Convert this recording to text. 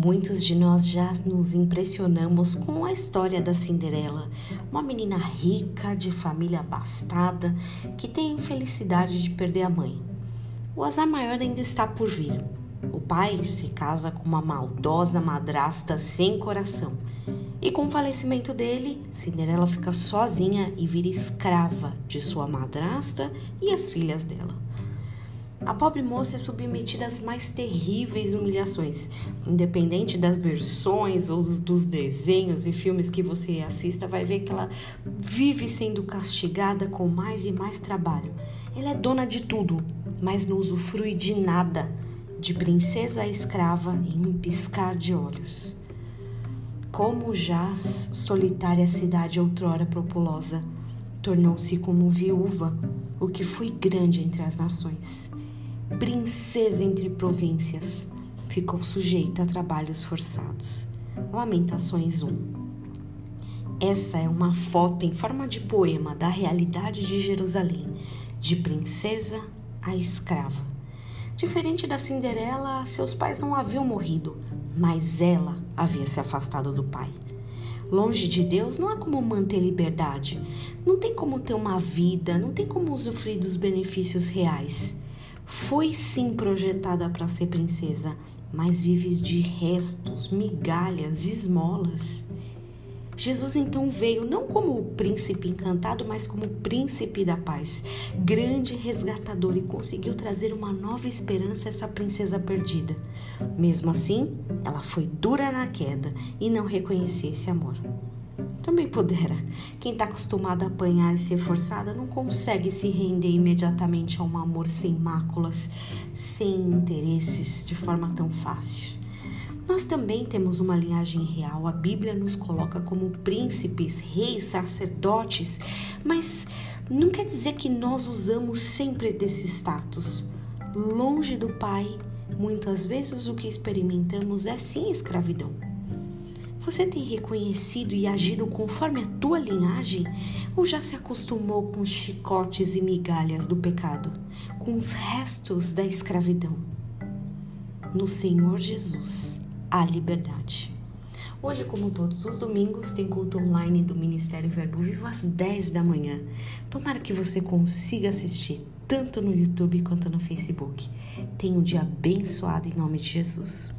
Muitos de nós já nos impressionamos com a história da Cinderela, uma menina rica, de família abastada, que tem a infelicidade de perder a mãe. O azar maior ainda está por vir. O pai se casa com uma maldosa madrasta sem coração. E com o falecimento dele, Cinderela fica sozinha e vira escrava de sua madrasta e as filhas dela. A pobre moça é submetida às mais terríveis humilhações. Independente das versões ou dos desenhos e filmes que você assista, vai ver que ela vive sendo castigada com mais e mais trabalho. Ela é dona de tudo, mas não usufrui de nada. De princesa a escrava em um piscar de olhos. Como jaz solitária a cidade outrora populosa, tornou-se como viúva, o que foi grande entre as nações. Princesa entre províncias, ficou sujeita a trabalhos forçados. Lamentações 1. Essa é uma foto em forma de poema da realidade de Jerusalém, de princesa a escrava. Diferente da Cinderela, seus pais não haviam morrido, mas ela havia se afastado do pai. Longe de Deus não há como manter liberdade, não tem como ter uma vida, não tem como usufruir dos benefícios reais. Foi sim projetada para ser princesa, mas vives de restos, migalhas, esmolas. Jesus então veio não como o príncipe encantado, mas como o príncipe da paz, grande resgatador, e conseguiu trazer uma nova esperança a essa princesa perdida. Mesmo assim, ela foi dura na queda e não reconhecia esse amor. Também pudera. Quem está acostumado a apanhar e ser forçada não consegue se render imediatamente a um amor sem máculas, sem interesses, de forma tão fácil. Nós também temos uma linhagem real, a Bíblia nos coloca como príncipes, reis, sacerdotes, mas não quer dizer que nós usamos sempre desse status. Longe do Pai, muitas vezes o que experimentamos é sim escravidão. Você tem reconhecido e agido conforme a tua linhagem? Ou já se acostumou com os chicotes e migalhas do pecado, com os restos da escravidão? No Senhor Jesus a liberdade. Hoje, como todos os domingos, tem culto online do Ministério Verbo Vivo às 10 da manhã. Tomara que você consiga assistir, tanto no YouTube quanto no Facebook. Tenha um dia abençoado em nome de Jesus.